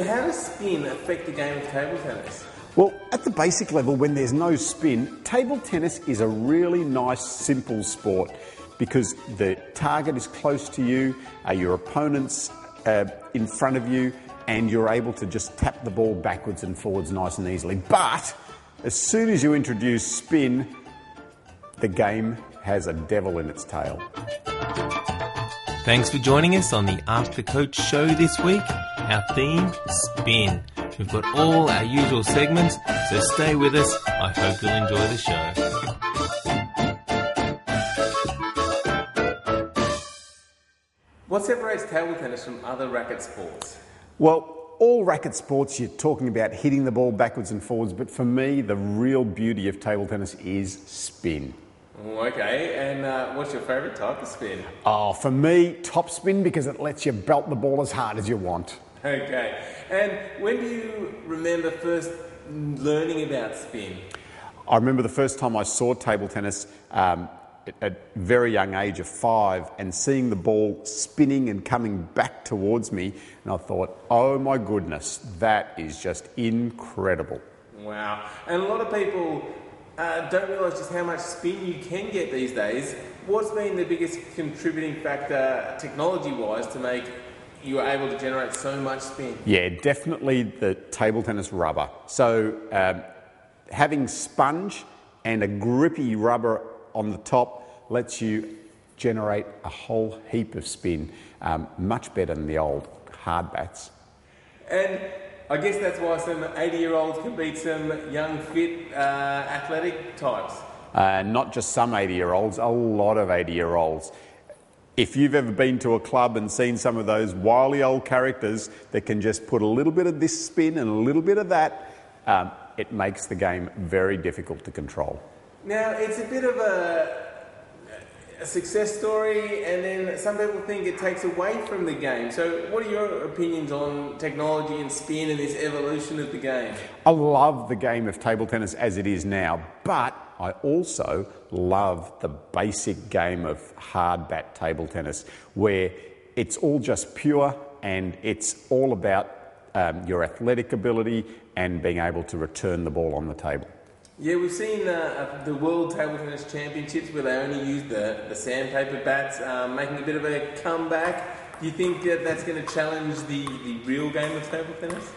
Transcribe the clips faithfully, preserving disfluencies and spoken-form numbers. So how does spin affect the game of table tennis? Well, at the basic level, when there's no spin, table tennis is a really nice, simple sport because the target is close to you, uh, your opponent's uh, in front of you, and you're able to just tap the ball backwards and forwards nice and easily. But as soon as you introduce spin, the game has a devil in its tail. Thanks for joining us on the After Coach show this week. Our theme, spin. We've got all our usual segments, so stay with us. I hope you'll enjoy the show. What separates table tennis from other racket sports? Well, all racket sports, you're talking about hitting the ball backwards and forwards, but for me, the real beauty of table tennis is spin. Okay, and uh, what's your favourite type of spin? Oh, for me, topspin, because it lets you belt the ball as hard as you want. Okay, and when do you remember first learning about spin? I remember the first time I saw table tennis um, at a very young age of five, and seeing the ball spinning and coming back towards me, and I thought, oh my goodness, that is just incredible. Wow, and a lot of people Uh, don't realise just how much spin you can get these days. What's been the biggest contributing factor technology-wise to make you able to generate so much spin? Yeah, definitely the table tennis rubber. So um, having sponge and a grippy rubber on the top lets you generate a whole heap of spin, um, much better than the old hard bats. And I guess that's why some eighty-year-olds can beat some young, fit, uh, athletic types. Uh, not just some eighty-year-olds, a lot of eighty-year-olds. If you've ever been to a club and seen some of those wily old characters that can just put a little bit of this spin and a little bit of that, um, it makes the game very difficult to control. Now, it's a bit of a... a success story, and then some people think it takes away from the game. So what are your opinions on technology and spin and this evolution of the game? I love the game of table tennis as it is now, but I also love the basic game of hard bat table tennis, where it's all just pure and it's all about um, your athletic ability and being able to return the ball on the table. Yeah, we've seen uh, the World Table Tennis Championships where they only use the, the sandpaper bats, um, making a bit of a comeback. Do you think that that's going to challenge the, the real game of table tennis?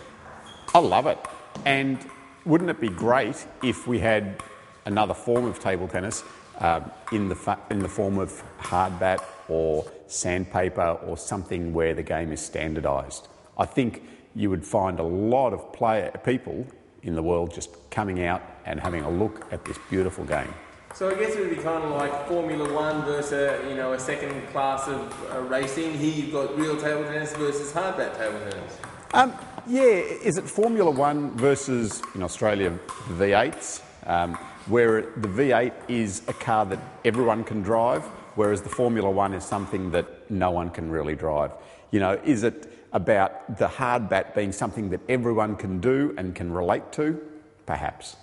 I love it. And wouldn't it be great if we had another form of table tennis um, in the fa- in the form of hard bat or sandpaper or something where the game is standardised? I think you would find a lot of player people in the world just coming out and having a look at this beautiful game. So I guess it would be kind of like Formula One versus a, you know, a second class of uh, racing. Here you've got real table tennis versus hard bat table tennis. Um, yeah, is it Formula One versus, in Australia, V eights, um, where the V eight is a car that everyone can drive, whereas the Formula One is something that no one can really drive. You know, is it about the hard bat being something that everyone can do and can relate to? Perhaps.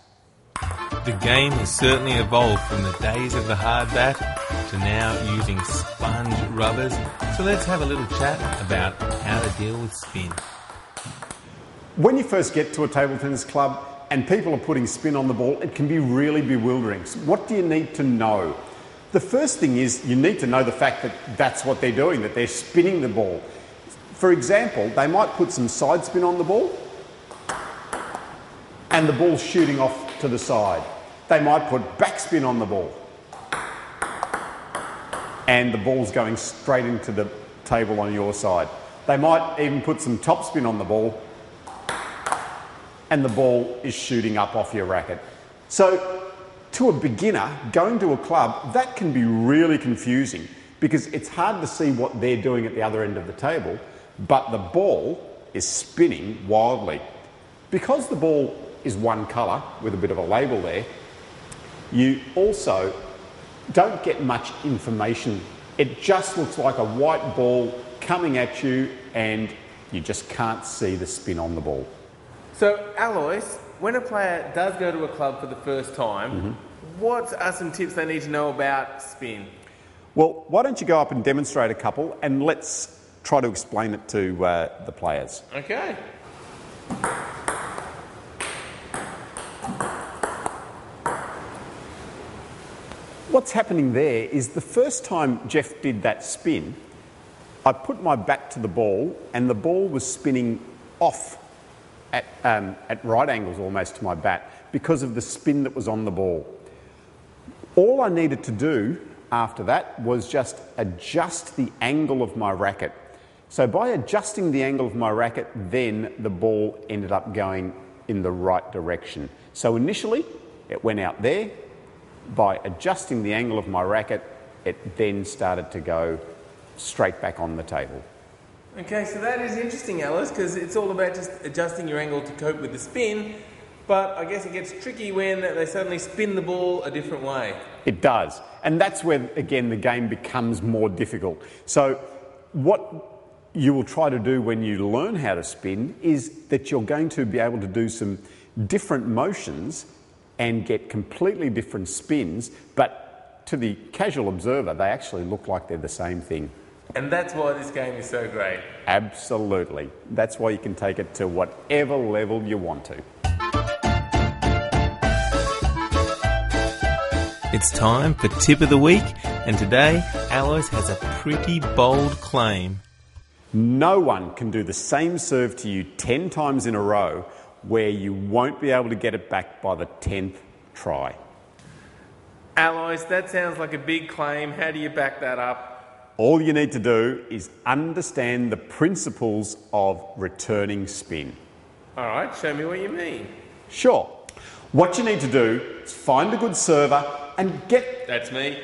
The game has certainly evolved from the days of the hard bat to now using sponge rubbers. So let's have a little chat about how to deal with spin. When you first get to a table tennis club and people are putting spin on the ball, it can be really bewildering. So what do you need to know? The first thing is you need to know the fact that that's what they're doing, that they're spinning the ball. For example, they might put some side spin on the ball and the ball's shooting off to the side. They might put backspin on the ball and the ball's going straight into the table on your side. They might even put some topspin on the ball and the ball is shooting up off your racket. So to a beginner going to a club, that can be really confusing because it's hard to see what they're doing at the other end of the table, but the ball is spinning wildly. Because the ball is one colour with a bit of a label there, you also don't get much information. It just looks like a white ball coming at you and you just can't see the spin on the ball. So Alois, when a player does go to a club for the first time, mm-hmm. what are some tips they need to know about spin? Well, why don't you go up and demonstrate a couple and let's try to explain it to uh, the players. Okay. What's happening there is the first time Jeff did that spin, I put my back to the ball and the ball was spinning off at, um, at right angles almost to my bat because of the spin that was on the ball. All I needed to do after that was just adjust the angle of my racket. So by adjusting the angle of my racket, then the ball ended up going in the right direction. So initially it went out there. By adjusting the angle of my racket, it then started to go straight back on the table. Okay, so that is interesting, Alice, because it's all about just adjusting your angle to cope with the spin, but I guess it gets tricky when they suddenly spin the ball a different way. It does, and that's where, again, the game becomes more difficult. So what you will try to do when you learn how to spin is that you're going to be able to do some different motions and get completely different spins, but to the casual observer, they actually look like they're the same thing. And that's why this game is so great. Absolutely. That's why you can take it to whatever level you want to. It's time for Tip of the Week, and today, Alice has a pretty bold claim. No one can do the same serve to you ten times in a row where you won't be able to get it back by the tenth try. Alloys, that sounds like a big claim. How do you back that up? All you need to do is understand the principles of returning spin. All right, show me what you mean. Sure. What you need to do is find a good server and get... That's me.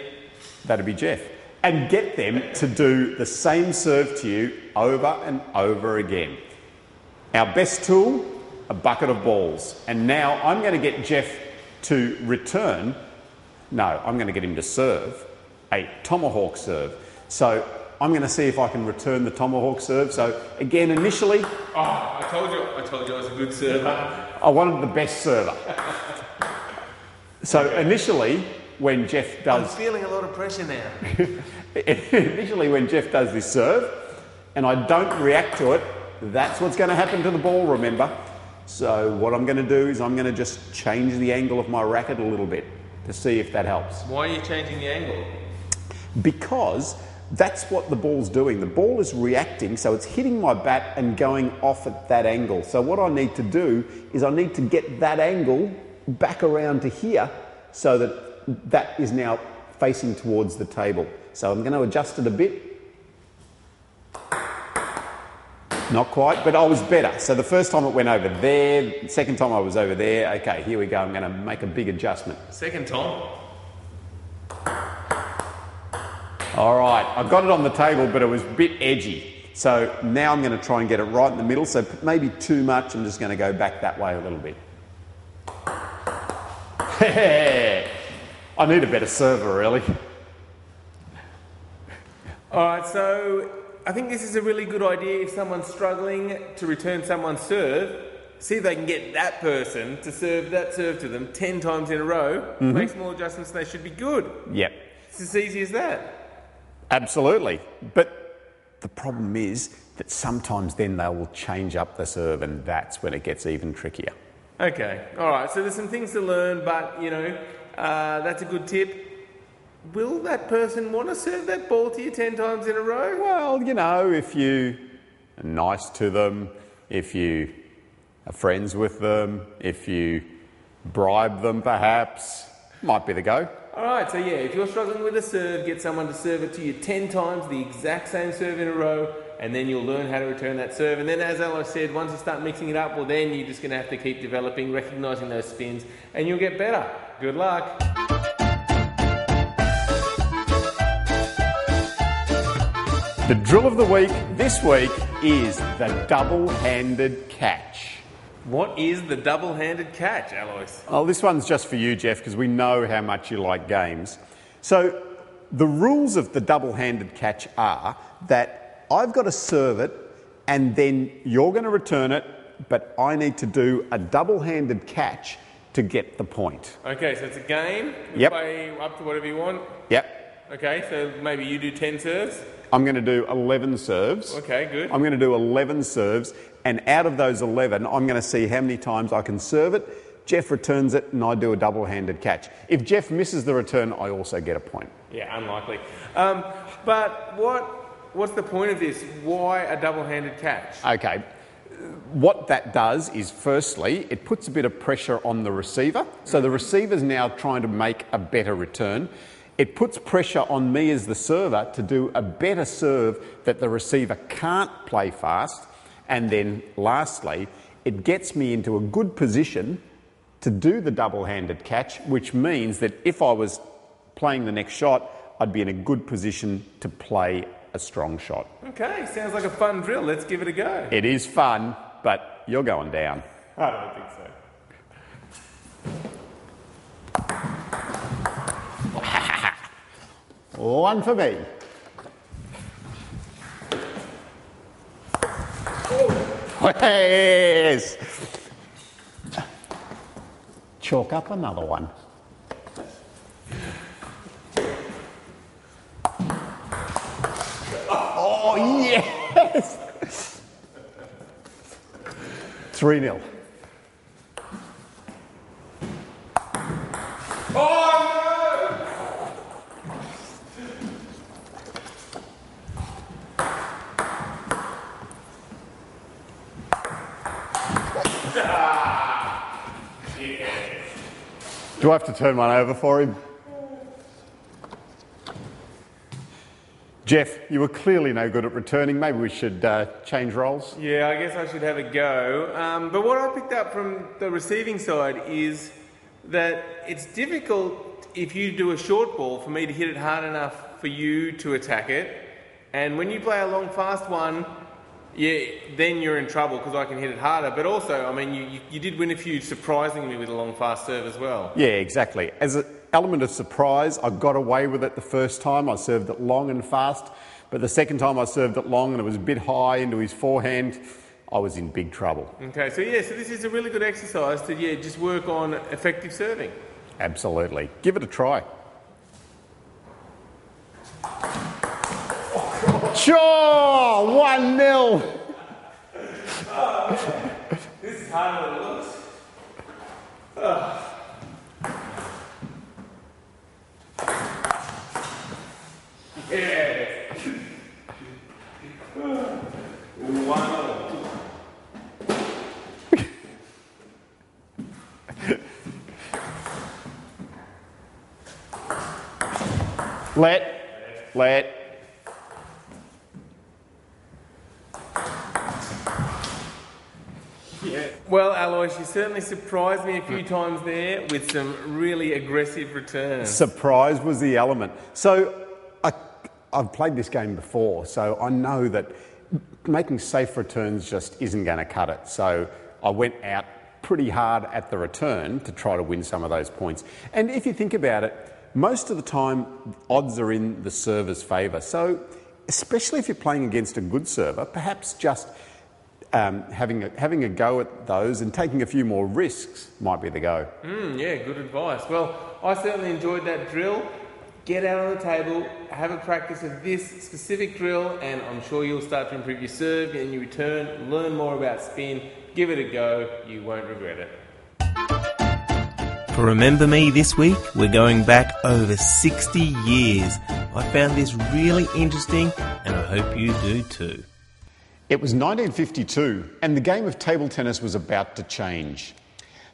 That'd be Jeff. And get them to do the same serve to you over and over again. Our best tool... a bucket of balls. And now I'm going to get Jeff to return. No, I'm going to get him to serve a tomahawk serve. So I'm going to see if I can return the tomahawk serve. So again, initially... Oh, I told you I told you I was a good server. I wanted the best server. So okay. Initially, when Jeff does... I'm feeling a lot of pressure now. Initially, when Jeff does this serve, and I don't react to it, that's what's going to happen to the ball, remember? So what I'm going to do is I'm going to just change the angle of my racket a little bit to see if that helps. Why are you changing the angle? Because that's what the ball's doing. The ball is reacting, so it's hitting my bat and going off at that angle. So what I need to do is I need to get that angle back around to here so that that is now facing towards the table. So I'm going to adjust it a bit. Not quite, but I was better. So the first time it went over there, the second time I was over there. Okay, here we go. I'm going to make a big adjustment. Second time. All right, I got it on the table, but it was a bit edgy. So now I'm going to try and get it right in the middle. So maybe too much. I'm just going to go back that way a little bit. I need a better server, really. All right, so... I think this is a really good idea if someone's struggling to return someone's serve. See if they can get that person to serve that serve to them ten times in a row. Mm-hmm. Make small adjustments and they should be good. Yep. It's as easy as that. Absolutely. But the problem is that sometimes then they will change up the serve and that's when it gets even trickier. Okay. All right. So there's some things to learn, but, you know, uh, that's a good tip. Will that person want to serve that ball to you ten times in a row? Well, you know, if you are nice to them, if you are friends with them, if you bribe them perhaps, might be the go. All right, so yeah, if you're struggling with a serve, get someone to serve it to you ten times, the exact same serve in a row, and then you'll learn how to return that serve. And then, as Alo said, once you start mixing it up, well, then you're just going to have to keep developing, recognising those spins, and you'll get better. Good luck. The drill of the week this week is the double-handed catch. What is the double-handed catch, Alois? Oh, this one's just for you, Jeff, because we know how much you like games. So the rules of the double-handed catch are that I've got to serve it and then you're going to return it, but I need to do a double-handed catch to get the point. Okay, so it's a game. You yep. play up to whatever you want. Yep. Okay, so maybe you do ten serves? I'm going to do eleven serves. Okay, good. I'm going to do eleven serves, and out of those eleven, I'm going to see how many times I can serve it. Jeff returns it, and I do a double-handed catch. If Jeff misses the return, I also get a point. Yeah, unlikely. Um, but what what's the point of this? Why a double-handed catch? Okay. What that does is, firstly, it puts a bit of pressure on the receiver. So the receiver's now trying to make a better return. It puts pressure on me as the server to do a better serve that the receiver can't play fast. And then lastly, it gets me into a good position to do the double-handed catch, which means that if I was playing the next shot, I'd be in a good position to play a strong shot. Okay, sounds like a fun drill. Let's give it a go. It is fun, but you're going down. I don't think so. One for me. Yes. Chalk up another one. Oh, yes. three nil. Oh, no. Do I have to turn one over for him? Jeff, you were clearly no good at returning. Maybe we should uh, change roles. Yeah, I guess I should have a go. Um, but what I picked up from the receiving side is that it's difficult if you do a short ball for me to hit it hard enough for you to attack it. And when you play a long, fast one, yeah, then you're in trouble because I can hit it harder. But also, I mean, you, you did win a few, surprising me with a long, fast serve as well. Yeah, exactly. As a element of surprise, I got away with it the first time. I served it long and fast, but the second time I served it long and it was a bit high into his forehand, I was in big trouble. Okay, so yeah, so this is a really good exercise to yeah, just work on effective serving. Absolutely. Give it a try. Sure! one nil! Oh, okay. This is harder than it looks. Oh. Yeah. Wow. Let, let. Yeah. Well, Alois, you certainly surprised me a few times there with some really aggressive returns. Surprise was the element. So I've played this game before, so I know that making safe returns just isn't going to cut it. So I went out pretty hard at the return to try to win some of those points. And if you think about it, most of the time, odds are in the server's favour. So especially if you're playing against a good server, perhaps just um, having, a, having a go at those and taking a few more risks might be the go. Mm, yeah, good advice. Well, I certainly enjoyed that drill. Get out on the table, have a practice of this specific drill, and I'm sure you'll start to improve your serve and your return, learn more about spin, give it a go, you won't regret it. For Remember Me this week, we're going back over sixty years. I found this really interesting, and I hope you do too. It was nineteen fifty-two, and the game of table tennis was about to change.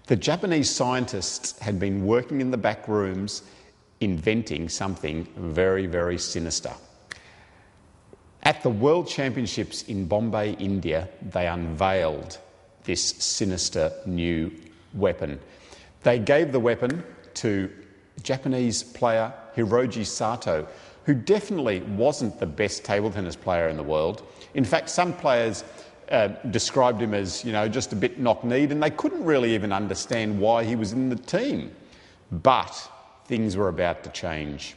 The Japanese scientists had been working in the back rooms inventing something very, very sinister. At the World Championships in Bombay, India, they unveiled this sinister new weapon. They gave the weapon to Japanese player Hiroji Sato, who definitely wasn't the best table tennis player in the world. In fact, some players uh, described him as, you know, just a bit knock-kneed, and they couldn't really even understand why he was in the team. But things were about to change.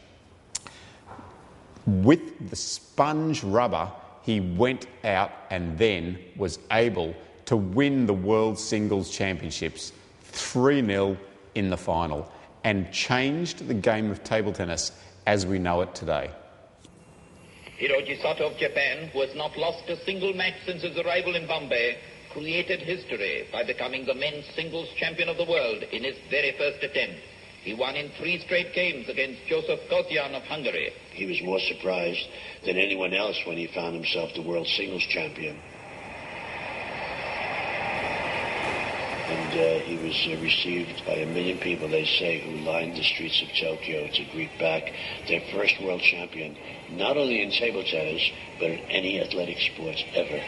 With the sponge rubber, he went out and then was able to win the World Singles Championships three nil in the final and changed the game of table tennis as we know it today. Hiroji Sato of Japan, who has not lost a single match since his arrival in Bombay, created history by becoming the men's singles champion of the world in his very first attempt. He won in three straight games against Joseph Gotyan of Hungary. He was more surprised than anyone else when he found himself the world singles champion. And uh, he was uh, received by a million people, they say, who lined the streets of Tokyo to greet back their first world champion, not only in table tennis, but in any athletic sports ever.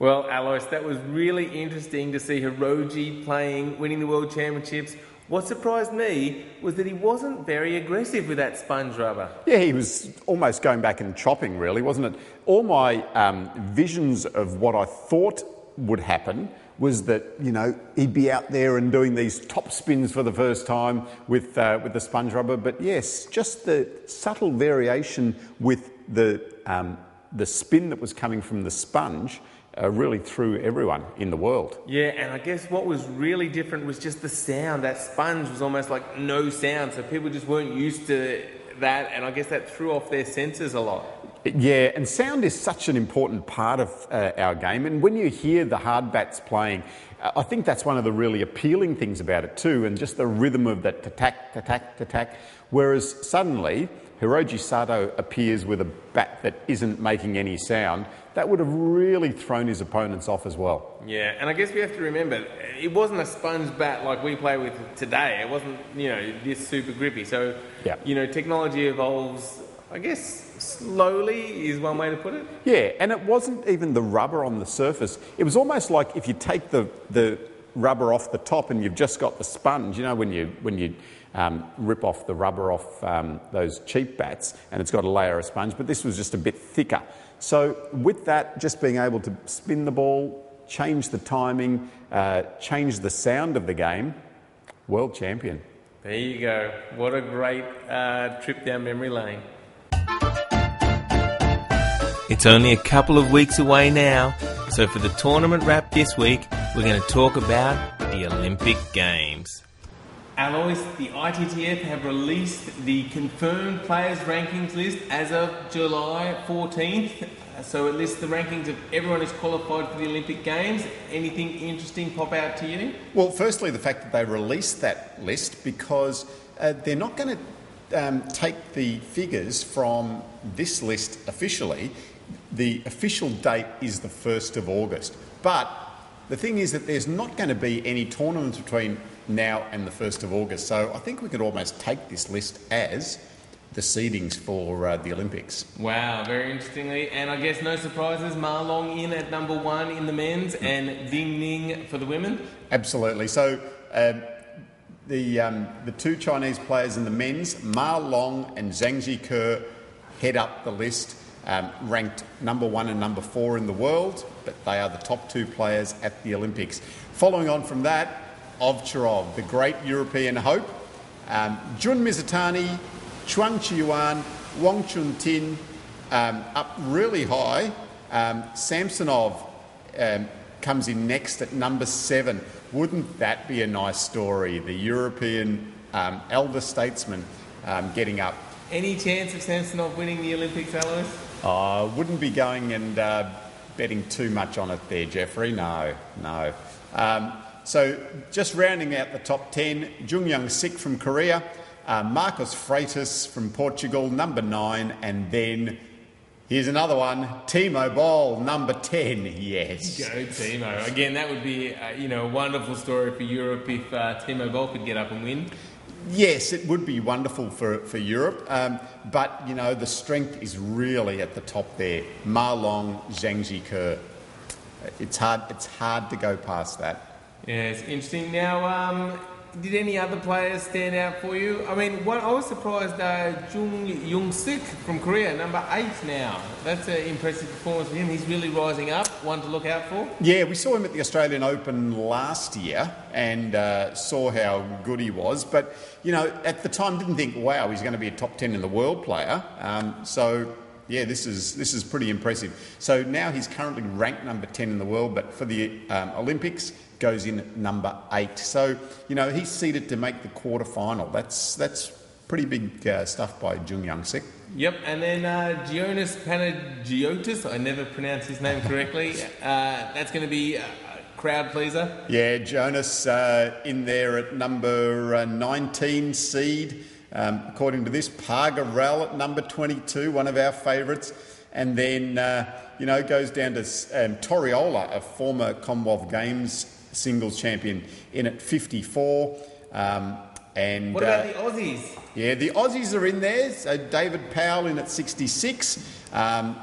Well, Alois, that was really interesting to see Hiroji playing, winning the world championships. What surprised me was that he wasn't very aggressive with that sponge rubber. Yeah, he was almost going back and chopping, really, wasn't it? All my um, visions of what I thought would happen was that, you know, he'd be out there and doing these top spins for the first time with, uh, with the sponge rubber. But yes, just the subtle variation with the, um, the spin that was coming from the sponge Uh, really threw everyone in the world. Yeah, and I guess what was really different was just the sound. That sponge was almost like no sound, so people just weren't used to that, and I guess that threw off their senses a lot. Yeah, and sound is such an important part of uh, our game, and when you hear the hard bats playing, uh, I think that's one of the really appealing things about it too, and just the rhythm of that ta-tack, ta-tack, ta-tack, whereas suddenly Hiroji Sato appears with a bat that isn't making any sound. That would have really thrown his opponents off as well. Yeah, and I guess we have to remember, it wasn't a sponge bat like we play with today. It wasn't, you know, this super grippy. So, yeah. you know, technology evolves, I guess, slowly is one way to put it. Yeah, and it wasn't even the rubber on the surface. It was almost like if you take the, the rubber off the top and you've just got the sponge, you know, when you... When you Um, rip off the rubber off um, those cheap bats and it's got a layer of sponge, but this was just a bit thicker. So with that, just being able to spin the ball, change the timing, uh, change the sound of the game, world champion. There you go. What a great uh, trip down memory lane. It's only a couple of weeks away now, so for the tournament wrap this week, we're going to talk about the Olympic Games. Alois, the I T T F have released the confirmed players' rankings list as of July fourteenth. So it lists the rankings of everyone who's qualified for the Olympic Games. Anything interesting pop out to you? Well, firstly, the fact that they released that list because uh, they're not going to um, take the figures from this list officially. The official date is the first of August. But the thing is that there's not going to be any tournaments between now and the first of August. So I think we could almost take this list as the seedings for uh, the Olympics. Wow, very interestingly. And I guess no surprises, Ma Long in at number one in the men's and Ding Ning for the women? Absolutely. So uh, the um, the two Chinese players in the men's, Ma Long and Zhang Jike, head up the list, um, ranked number one and number four in the world, but they are the top two players at the Olympics. Following on from that, Ovchirov, the great European hope, um, Jun Mizutani, Chuang Chiyuan, Wong Chun Tin, um, up really high. Um, Samsonov um, comes in next at number seven. Wouldn't that be a nice story? The European um, elder statesman um, getting up. Any chance of Samsonov winning the Olympics, Alois? I uh, wouldn't be going and uh, betting too much on it there, Jeffrey. No, no. Um, So just rounding out the top ten, Jung Young-sik from Korea, uh, Marcos Freitas from Portugal, number nine, and then here's another one, Timo Boll, number ten, yes. Go Timo. Again, that would be uh, you know, a wonderful story for Europe if uh, Timo Boll could get up and win. Yes, it would be wonderful for, for Europe, um, but you know the strength is really at the top there. Ma Long, Zhang Jike. It's hard, it's hard to go past that. Yeah, it's interesting. Now, um, did any other players stand out for you? I mean, what, I was surprised, uh, Jung Young-sik from Korea, number eight now. That's an impressive performance for him. He's really rising up, one to look out for. Yeah, we saw him at the Australian Open last year and uh, saw how good he was. But, you know, at the time didn't think, wow, he's going to be a top ten in the world player. Um, so... Yeah, this is this is pretty impressive. So now he's currently ranked number ten in the world, but for the um, Olympics goes in number eight. So you know he's seeded to make the quarterfinal. That's that's Pretty big uh, stuff by Jung Young-sik. Yep, and then uh, Jonas Panagiotis, I never pronounced his name correctly. uh, that's going to be a crowd pleaser. Yeah, Jonas uh, in there at number uh, nineteen seed. Um, according to this, Pargaral at number twenty-two, one of our favourites. And then, uh, you know, goes down to um, Toriola, a former Commonwealth Games singles champion, in at fifty-four. Um, and, what about uh, the Aussies? Yeah, the Aussies are in there. So David Powell in at sixty-six, um,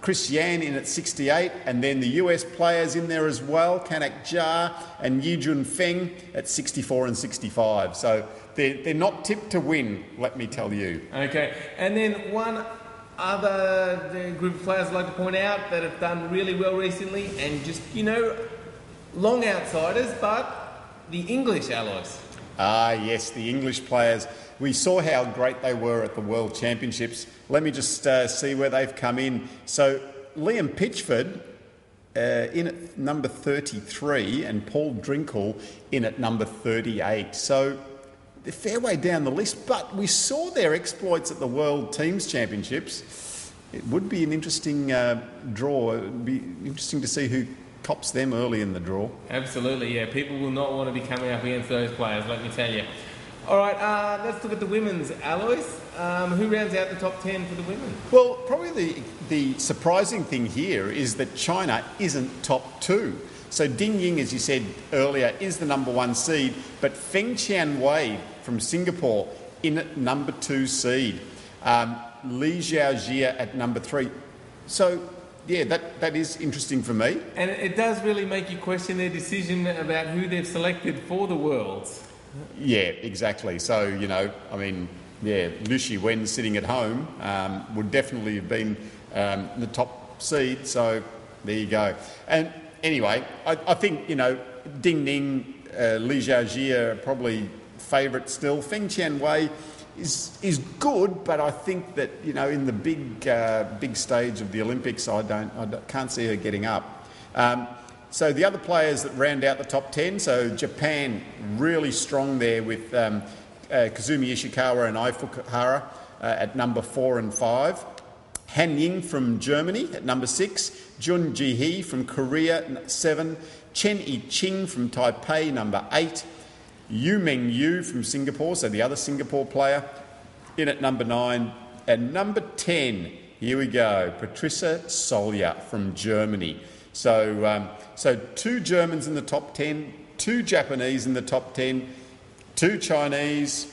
Chris Yan in at sixty-eight, and then the U S players in there as well, Kanak Jha and Yijun Feng at sixty-four and sixty-five. So they're, they're not tipped to win, let me tell you. Okay, and then one other group of players I'd like to point out that have done really well recently and just, you know, long outsiders, but the English allies. Ah, yes, the English players. We saw how great they were at the World Championships. Let me just uh, see where they've come in. So Liam Pitchford uh, in at number thirty-three and Paul Drinkle in at number thirty-eight. So they're fair way down the list, but we saw their exploits at the World Teams Championships. It would be an interesting uh, draw. It would be interesting to see who cops them early in the draw. Absolutely, yeah. People will not want to be coming up against those players, let me tell you. All right, uh, let's look at the women's alloys. Um, who rounds out the top ten for the women? Well, probably the, the surprising thing here is that China isn't top two. So Ding Ning, as you said earlier, is the number one seed, but Feng Tianwei from Singapore in at number two seed. Um, Li Jiajia at number three. So, yeah, that, that is interesting for me. And it does really make you question their decision about who they've selected for the Worlds. Yeah, exactly. So, you know, I mean, yeah, Lu Xi Wen sitting at home um, would definitely have been um, the top seed. So there you go. And anyway, I, I think, you know, Ding Ning, uh, Li Jiajia are probably favourite still. Feng Tianwei is is good, but I think that, you know, in the big uh, big stage of the Olympics, I don't I don't, can't see her getting up. Um, So the other players that round out the top ten, so Japan really strong there with um, uh, Kazumi Ishikawa and Ai Fukuhara uh, at number four and five. Han Ying from Germany at number six. Jun Jihee from Korea at seven. Chen I-Ching from Taipei, number eight. Yu Meng Yu from Singapore, so the other Singapore player, in at number nine. And number ten, here we go, Patricia Solja from Germany. So, um, so two Germans in the top ten, two Japanese in the top ten, two Chinese,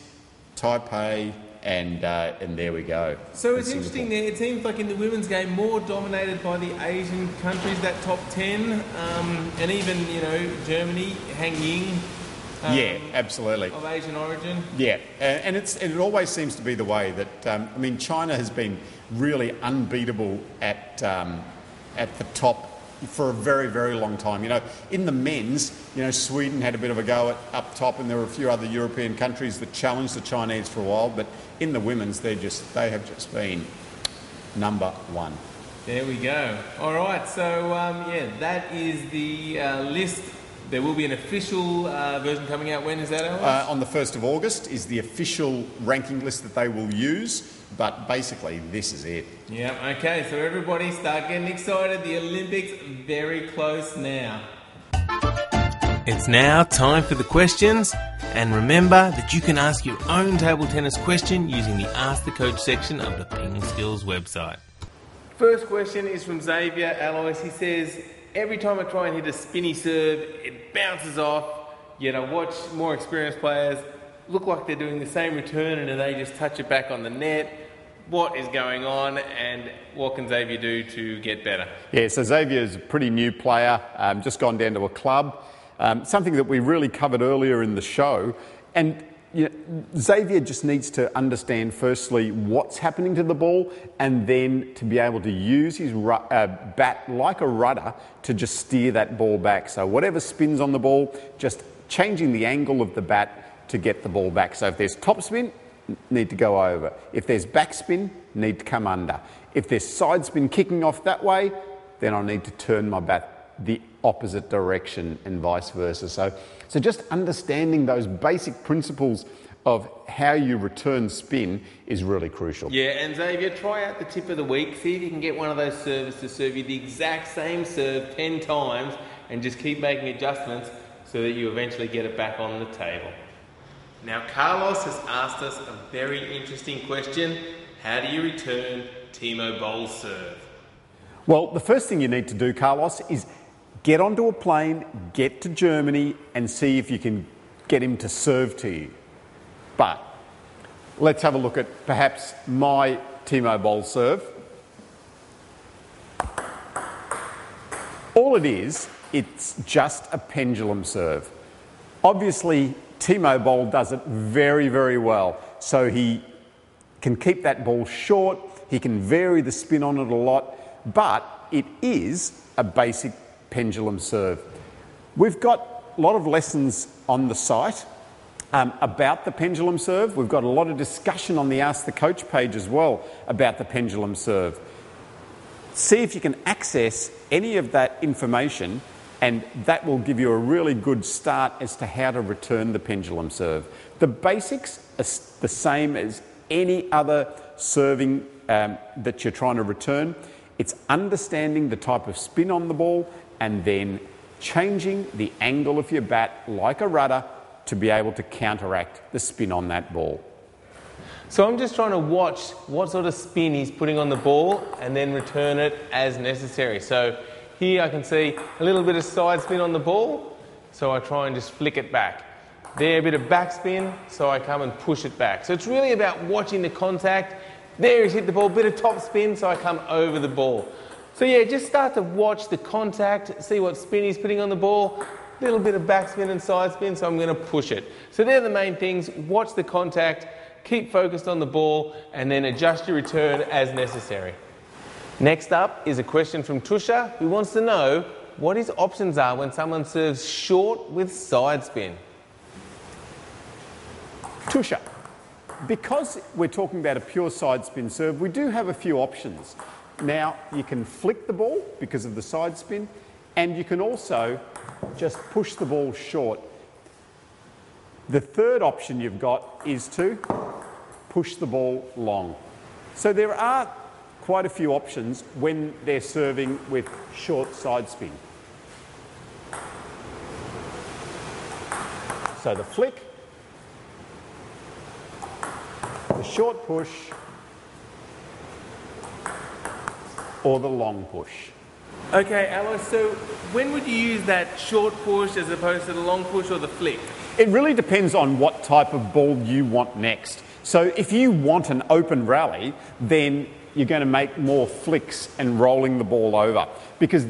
Taipei, and uh, and there we go. So it's interesting there. It seems like in the women's game, more dominated by the Asian countries, that top ten, um, and even, you know, Germany, Hang Ying. Um, yeah, absolutely. Of Asian origin. Yeah, and it's and it always seems to be the way that um, I mean, China has been really unbeatable at um, at the top for a very, very long time. You know, in the men's, you know, Sweden had a bit of a go at up top, and there were a few other European countries that challenged the Chinese for a while, but in the women's, they just they have just been number one. There we go. All right, so um, yeah, that is the uh, list. There will be an official uh, version coming out. When is that, Alex? Uh, on the first of August is the official ranking list that they will use. But basically, this is it. Yeah, okay, so everybody start getting excited. The Olympics very close now. It's now time for the questions. And remember that you can ask your own table tennis question using the Ask the Coach section of the Ping Skills website. First question is from Xavier Alois. He says, every time I try and hit a spinny serve, it bounces off, yet I watch more experienced players look like they're doing the same return and they just touch it back on the net. What is going on and what can Xavier do to get better? Yeah, so Xavier is a pretty new player, um, just gone down to a club. Um, something that we really covered earlier in the show. And you know, Xavier just needs to understand firstly what's happening to the ball and then to be able to use his ru- uh, bat like a rudder to just steer that ball back. So whatever spins on the ball, just changing the angle of the bat to get the ball back. So if there's topspin, need to go over. If there's backspin, need to come under. If there's side spin kicking off that way, then I'll need to turn my bat the opposite direction and vice versa. So, so just understanding those basic principles of how you return spin is really crucial. Yeah, and Xavier, try out the tip of the week. See if you can get one of those servers to serve you the exact same serve ten times and just keep making adjustments so that you eventually get it back on the table. Now, Carlos has asked us a very interesting question. How do you return Timo Boll's serve? Well, the first thing you need to do, Carlos, is get onto a plane, get to Germany, and see if you can get him to serve to you. But let's have a look at perhaps my Timo Boll serve. All it is, it's just a pendulum serve. Obviously, Timo Boll does it very, very well. So he can keep that ball short, he can vary the spin on it a lot, but it is a basic pendulum serve. We've got a lot of lessons on the site um, about the pendulum serve. We've got a lot of discussion on the Ask the Coach page as well about the pendulum serve. See if you can access any of that information, and that will give you a really good start as to how to return the pendulum serve. The basics are the same as any other serving um, that you're trying to return. It's understanding the type of spin on the ball and then changing the angle of your bat like a rudder to be able to counteract the spin on that ball. So I'm just trying to watch what sort of spin he's putting on the ball and then return it as necessary. So here I can see a little bit of side spin on the ball, so I try and just flick it back. There, a bit of backspin, so I come and push it back. So it's really about watching the contact. There he's hit the ball, bit of top spin, so I come over the ball. So yeah, just start to watch the contact, see what spin he's putting on the ball, a little bit of backspin and side spin, so I'm going to push it. So they're the main things. Watch the contact, keep focused on the ball, and then adjust your return as necessary. Next up is a question from Tusha, who wants to know what his options are when someone serves short with side spin. Tusha, because we're talking about a pure side spin serve, we do have a few options. Now, you can flick the ball because of the side spin, and you can also just push the ball short. The third option you've got is to push the ball long. So there are quite a few options when they're serving with short side spin. So the flick, the short push, or the long push. Okay, Alois, so when would you use that short push as opposed to the long push or the flick? It really depends on what type of ball you want next. So if you want an open rally, then you're going to make more flicks and rolling the ball over, because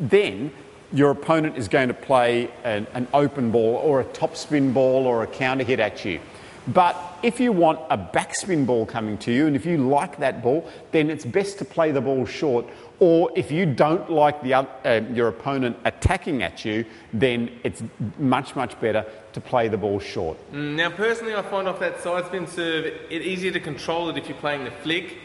then your opponent is going to play an, an open ball or a topspin ball or a counter hit at you. But if you want a backspin ball coming to you, and if you like that ball, then it's best to play the ball short. Or if you don't like the other, uh, your opponent attacking at you, then it's much, much better to play the ball short. Now, personally, I find off that side spin serve, it's easier to control it if you're playing the flick.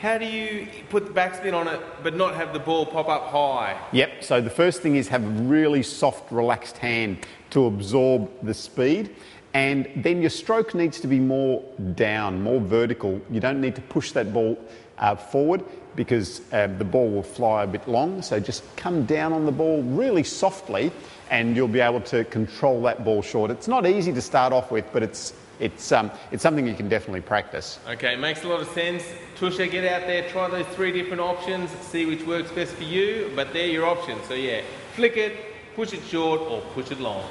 How do you put the backspin on it but not have the ball pop up high? Yep, so the first thing is have a really soft, relaxed hand to absorb the speed. And then your stroke needs to be more down, more vertical. You don't need to push that ball uh, forward because uh, the ball will fly a bit long. So just come down on the ball really softly and you'll be able to control that ball short. It's not easy to start off with, but it's It's, um, it's something you can definitely practice. Okay, makes a lot of sense. Tusha, get out there, try those three different options, see which works best for you, but they're your options. So yeah, flick it, push it short, or push it long.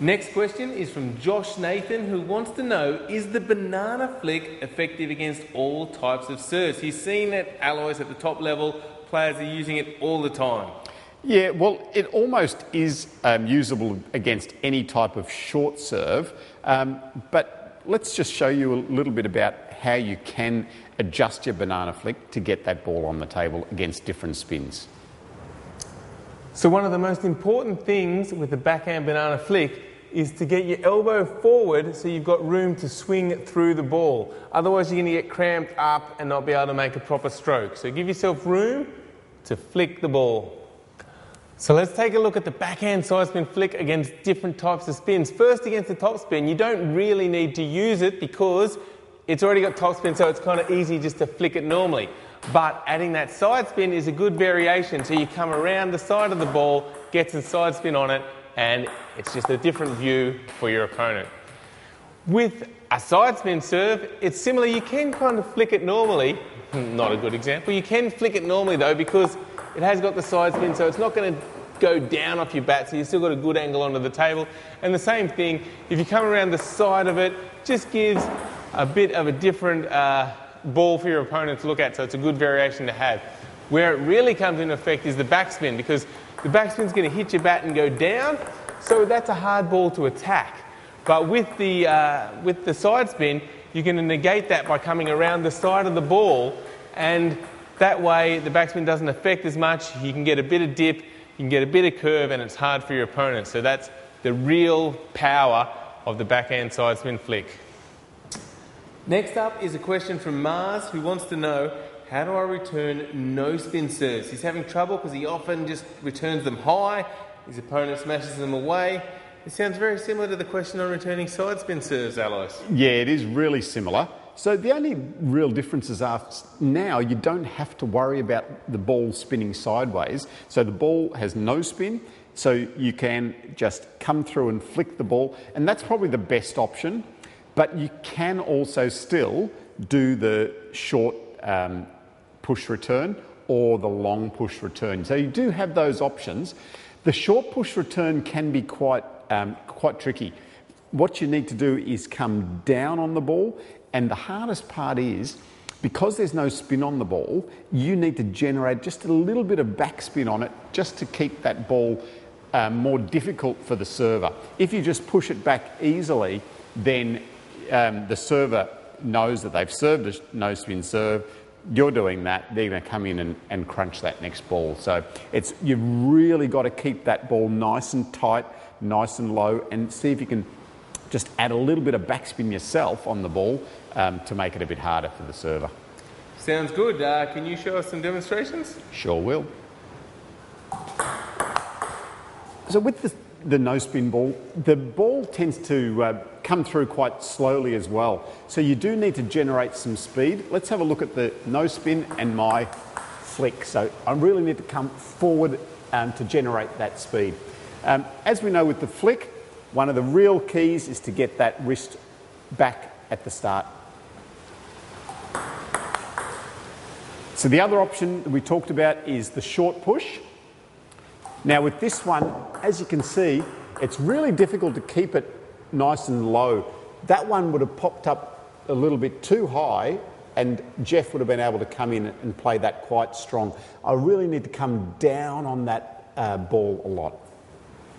Next question is from Josh Nathan, who wants to know, is the banana flick effective against all types of serves? He's seen that Alloys at the top level, players are using it all the time. Yeah, well, it almost is um, usable against any type of short serve, um, but let's just show you a little bit about how you can adjust your banana flick to get that ball on the table against different spins. So one of the most important things with the backhand banana flick is to get your elbow forward so you've got room to swing through the ball. Otherwise you're going to get cramped up and not be able to make a proper stroke. So give yourself room to flick the ball. So let's take a look at the backhand side spin flick against different types of spins. First, against the topspin, you don't really need to use it because it's already got topspin, so it's kind of easy just to flick it normally. But adding that side spin is a good variation. So you come around the side of the ball, gets a side spin on it, and it's just a different view for your opponent. With a side spin serve, it's similar. You can kind of flick it normally. Not a good example. You can flick it normally though, because it has got the side spin, so it's not going to go down off your bat, so you've still got a good angle onto the table. And the same thing, if you come around the side of it, just gives a bit of a different uh, ball for your opponent to look at, so it's a good variation to have. Where it really comes into effect is the backspin, because the backspin's going to hit your bat and go down, so that's a hard ball to attack. But with the, uh, with the side spin, you're going to negate that by coming around the side of the ball, and that way the backspin doesn't affect as much. You can get a bit of dip, you can get a bit of curve, and it's hard for your opponent. So that's the real power of the backhand side spin flick. Next up is a question from Mars, who wants to know, how do I return no spin serves? He's having trouble because he often just returns them high, his opponent smashes them away. It sounds very similar to the question on returning side spin serves, Alois. Yeah, it is really similar. So the only real differences are now you don't have to worry about the ball spinning sideways. So the ball has no spin, so you can just come through and flick the ball, and that's probably the best option. But you can also still do the short um, push return or the long push return. So you do have those options. The short push return can be quite, um, quite tricky. What you need to do is come down on the ball, and the hardest part is, because there's no spin on the ball, you need to generate just a little bit of backspin on it just to keep that ball uh, more difficult for the server. If you just push it back easily, then Um, the server knows that they've served a no-spin serve. You're doing that. They're going to come in and, and crunch that next ball. So it's, you've really got to keep that ball nice and tight, nice and low, and see if you can just add a little bit of backspin yourself on the ball um, to make it a bit harder for the server. Sounds good. Uh, can you show us some demonstrations? Sure will. So with the, the no-spin ball, the ball tends to Uh, come through quite slowly as well. So you do need to generate some speed. Let's have a look at the no spin and my flick. So I really need to come forward um, to generate that speed. Um, as we know with the flick, one of the real keys is to get that wrist back at the start. So the other option that we talked about is the short push. Now with this one, as you can see, it's really difficult to keep it nice and low. That one would have popped up a little bit too high, and Jeff would have been able to come in and play that quite strong. I really need to come down on that uh, ball a lot.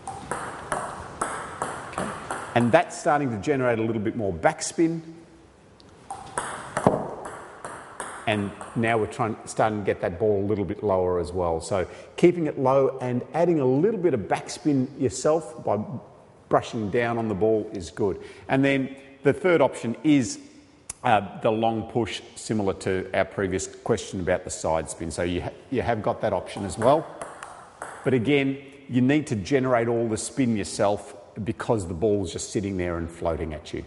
Okay. And that's starting to generate a little bit more backspin. And now we're trying, starting to get that ball a little bit lower as well. So keeping it low and adding a little bit of backspin yourself by brushing down on the ball is good. And then the third option is uh, the long push, similar to our previous question about the side spin. So you, ha you have got that option as well. But again, you need to generate all the spin yourself because the ball's just sitting there and floating at you.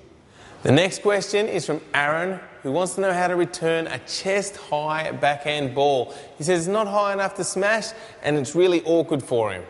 The next question is from Aaron, who wants to know how to return a chest-high backhand ball. He says it's not high enough to smash, and it's really awkward for him.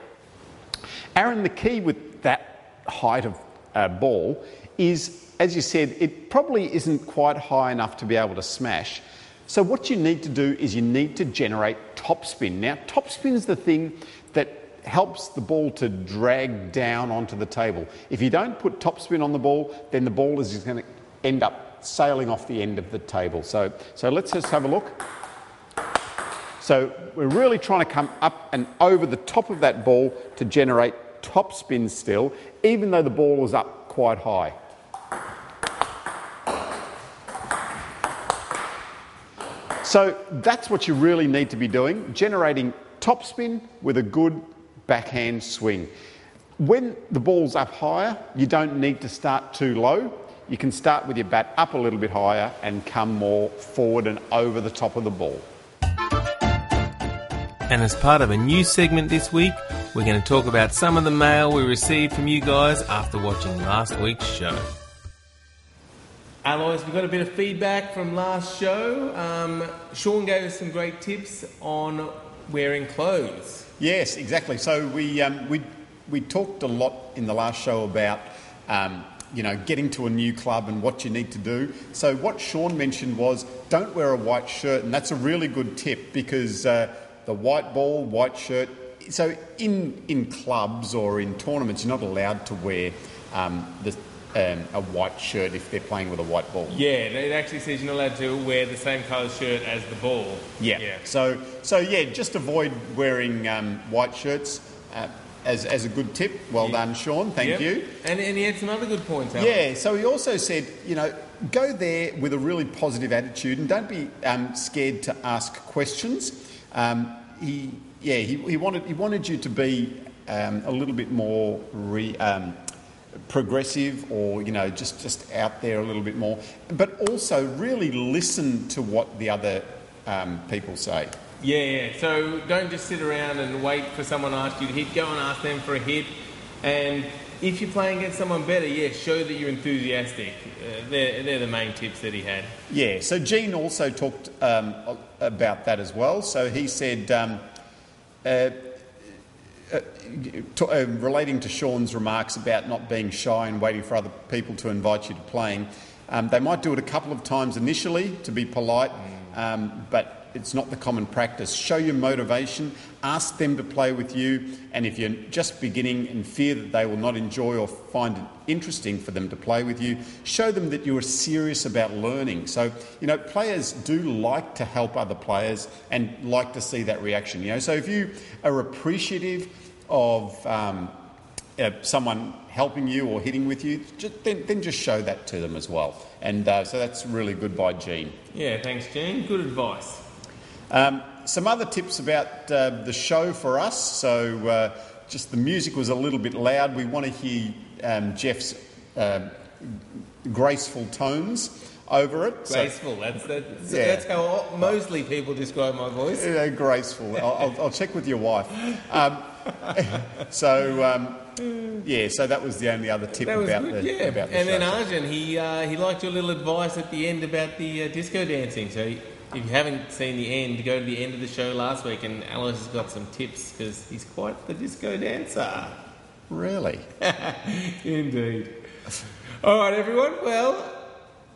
Aaron, the key with that height of uh, ball is, as you said, it probably isn't quite high enough to be able to smash. So what you need to do is you need to generate topspin. Now topspin is the thing that helps the ball to drag down onto the table. If you don't put topspin on the ball, then the ball is just going to end up sailing off the end of the table. So, so let's just have a look. So we're really trying to come up and over the top of that ball to generate top spin still, even though the ball is up quite high. So that's what you really need to be doing, generating top spin with a good backhand swing. When the ball's up higher, you don't need to start too low. You can start with your bat up a little bit higher and come more forward and over the top of the ball. And as part of a new segment this week, We're going to talk about some of the mail we received from you guys after watching last week's show. Alloys, we got a bit of feedback from last show. Um, Sean gave us some great tips on wearing clothes. Yes, exactly. So we um, we we talked a lot in the last show about um, you know getting to a new club and what you need to do. So what Sean mentioned was don't wear a white shirt, and that's a really good tip because uh, the white ball, white shirt. So in in clubs or in tournaments, you're not allowed to wear um, the. Um, a white shirt if they're playing with a white ball. Yeah, it actually says you're not allowed to wear the same coloured shirt as the ball. Yeah. yeah. So, so yeah, just avoid wearing um, white shirts uh, as as a good tip. Well yeah. done, Sean. Thank yep. you. And, and he had some other good points. Alan. Yeah. So he also said, you know, go there with a really positive attitude and don't be um, scared to ask questions. Um, he, yeah, he, he wanted he wanted you to be um, a little bit more. Re, um, progressive or, you know, just, just out there a little bit more. But also really listen to what the other um, people say. Yeah, yeah. So don't just sit around and wait for someone to ask you to hit. Go and ask them for a hit. And if you're playing against someone better, yeah, show that you're enthusiastic. Uh, they're, they're the main tips that he had. Yeah. So Gene also talked um, about that as well. So he said... Um, uh, Uh, to, uh, relating to Sean's remarks about not being shy and waiting for other people to invite you to playing, um, they might do it a couple of times initially to be polite, um, but it's not the common practice. Show your motivation, ask them to play with you, and if you're just beginning and fear that they will not enjoy or find it interesting for them to play with you, show them that you are serious about learning. So, you know, players do like to help other players and like to see that reaction, you know. So if you are appreciative of um, uh, someone helping you or hitting with you, just, then, then just show that to them as well. And uh, so that's really good by Gene. Yeah, thanks, Gene. Good advice. Um, some other tips about uh, the show for us. So uh, just the music was a little bit loud. We want to hear um, Jeff's uh, graceful tones over it. Graceful, so, that's, that's, yeah. that's how mostly people describe my voice. Yeah, graceful. I'll, I'll check with your wife. Um, so, um, yeah, so that was the only other tip that about, good, the, yeah. about the and show. And then Arjun, he, uh, he liked your little advice at the end about the uh, disco dancing. So he, if you haven't seen the end, go to the end of the show last week and Alice has got some tips because he's quite the disco dancer. Really? Indeed. All right, everyone. Well,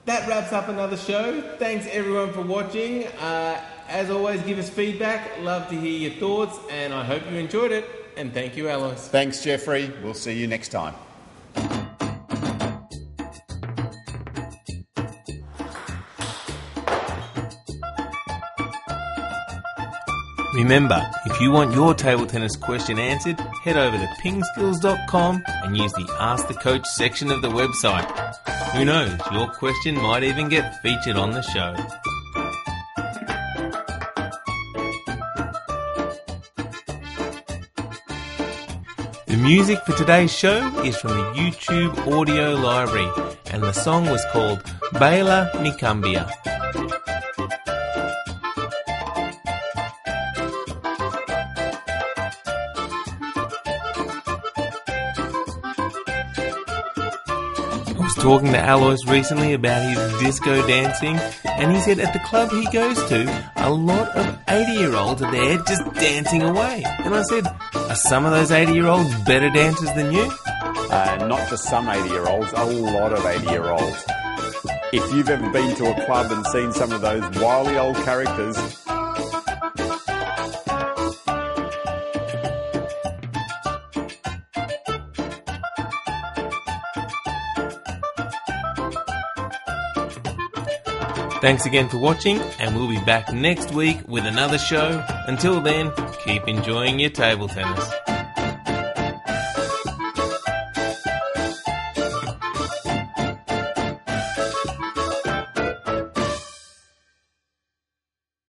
that wraps up another show. Thanks, everyone, for watching. Uh, as always, give us feedback. Love to hear your thoughts, and I hope you enjoyed it. And thank you, Alice. Thanks, Jeffrey. We'll see you next time. Remember, if you want your table tennis question answered, head over to ping skills dot com and use the Ask the Coach section of the website. Who knows, your question might even get featured on the show. The music for today's show is from the YouTube audio library, and the song was called Baila Mi Cumbia. Talking to Alois recently about his disco dancing, and he said at the club he goes to, a lot of eighty-year-olds are there just dancing away. And I said, are some of those eighty-year-olds better dancers than you? Uh, not just some eighty-year-olds, a lot of eighty-year-olds. If you've ever been to a club and seen some of those wily old characters... Thanks again for watching, and we'll be back next week with another show. Until then, keep enjoying your table tennis.